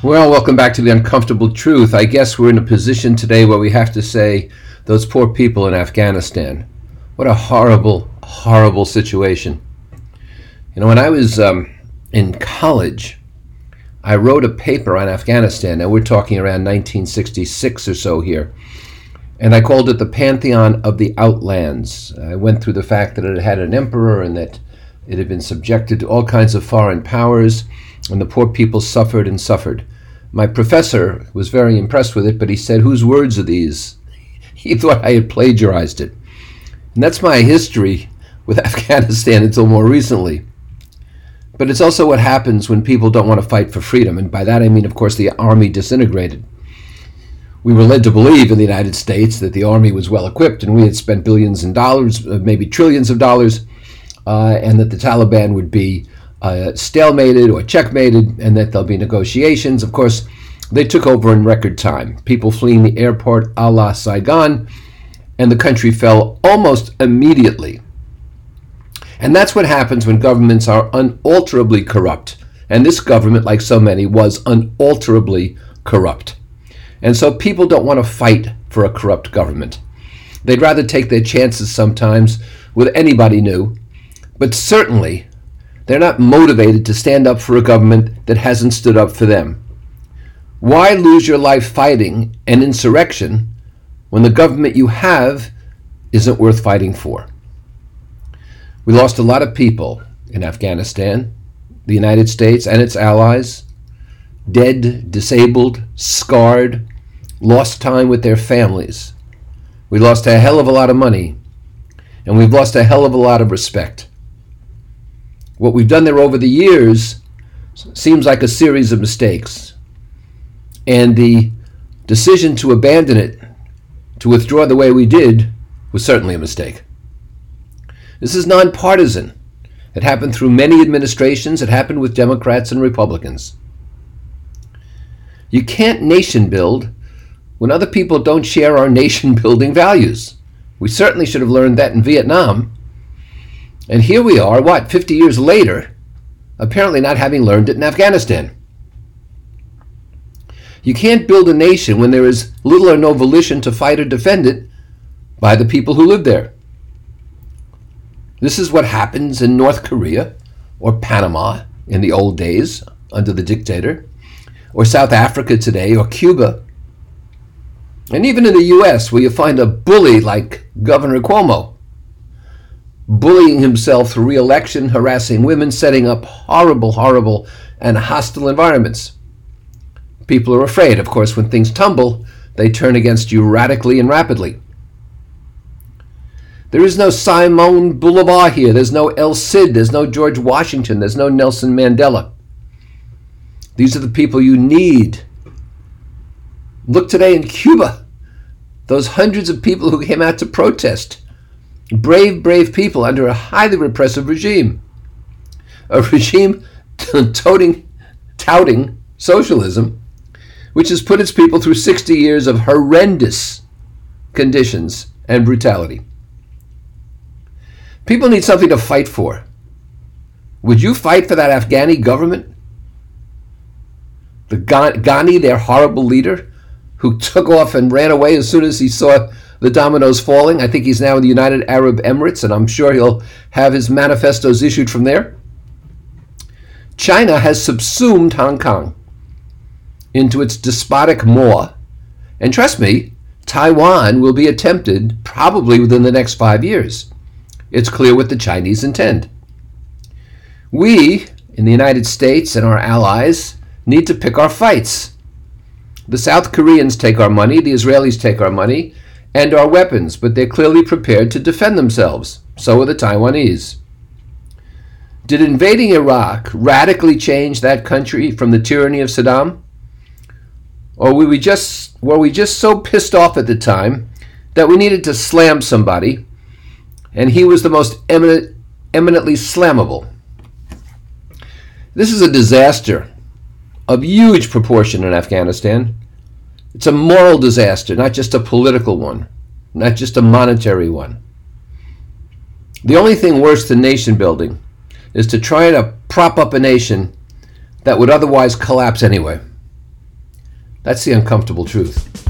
Well, welcome back to The Uncomfortable Truth. I guess we're in a position today where we have to say, those poor people in Afghanistan, what a horrible, horrible situation. You know, when I was in college, I wrote a paper on Afghanistan. Now, we're talking around 1966 or so here. And I called it the Pantheon of the Outlands. I went through the fact that it had an emperor and that it had been subjected to all kinds of foreign powers, and the poor people suffered and suffered. My professor was very impressed with it, but he said, whose words are these? He thought I had plagiarized it. And that's my history with Afghanistan until more recently. But it's also what happens when people don't want to fight for freedom. And by that I mean, of course, the army disintegrated. We were led to believe in the United States that the army was well equipped, and we had spent billions in dollars, maybe trillions of dollars, and that the Taliban would be stalemated or checkmated, and that there'll be negotiations. Of course, they took over in record time. People fleeing the airport a la Saigon, and the country fell almost immediately. And that's what happens when governments are unalterably corrupt. And this government, like so many, was unalterably corrupt. And so people don't want to fight for a corrupt government. They'd rather take their chances sometimes with anybody new, but certainly they're not motivated to stand up for a government that hasn't stood up for them. Why lose your life fighting an insurrection when the government you have isn't worth fighting for? We lost a lot of people in Afghanistan, the United States and its allies, dead, disabled, scarred, lost time with their families. We lost a hell of a lot of money, and we've lost a hell of a lot of respect. What we've done there over the years seems like a series of mistakes, and the decision to abandon it, to withdraw the way we did, was certainly a mistake. This is nonpartisan. It happened through many administrations. It happened with Democrats and Republicans. You can't nation build when other people don't share our nation building values. We certainly should have learned that in Vietnam. And here we are, 50 years later, apparently not having learned it in Afghanistan. You can't build a nation when there is little or no volition to fight or defend it by the people who live there. This is what happens in North Korea or Panama in the old days under the dictator, or South Africa today, or Cuba. And even in the U.S., where you find a bully like Governor Cuomo, bullying himself through re-election, harassing women, setting up horrible, horrible and hostile environments. People are afraid. Of course, when things tumble, they turn against you radically and rapidly. There is no Simón Bolívar here. There's no El Cid. There's no George Washington. There's no Nelson Mandela. These are the people you need. Look today in Cuba. Those hundreds of people who came out to protest. Brave, brave people under a highly repressive regime. A regime touting socialism, which has put its people through 60 years of horrendous conditions and brutality. People need something to fight for. Would you fight for that Afghani government? The Ghani, their horrible leader, who took off and ran away as soon as he saw the dominoes falling. I think he's now in the United Arab Emirates, and I'm sure he'll have his manifestos issued from there. China has subsumed Hong Kong into its despotic maw. And trust me, Taiwan will be attempted probably within the next 5 years. It's clear what the Chinese intend. We, in the United States and our allies, need to pick our fights. The South Koreans take our money, the Israelis take our money, and our weapons, but they're clearly prepared to defend themselves. So are the Taiwanese. Did invading Iraq radically change that country from the tyranny of Saddam? Or were we just so pissed off at the time that we needed to slam somebody, and he was the most eminently slammable? This is a disaster of huge proportion in Afghanistan. It's a moral disaster, not just a political one, not just a monetary one. The only thing worse than nation building is to try to prop up a nation that would otherwise collapse anyway. That's The Uncomfortable Truth.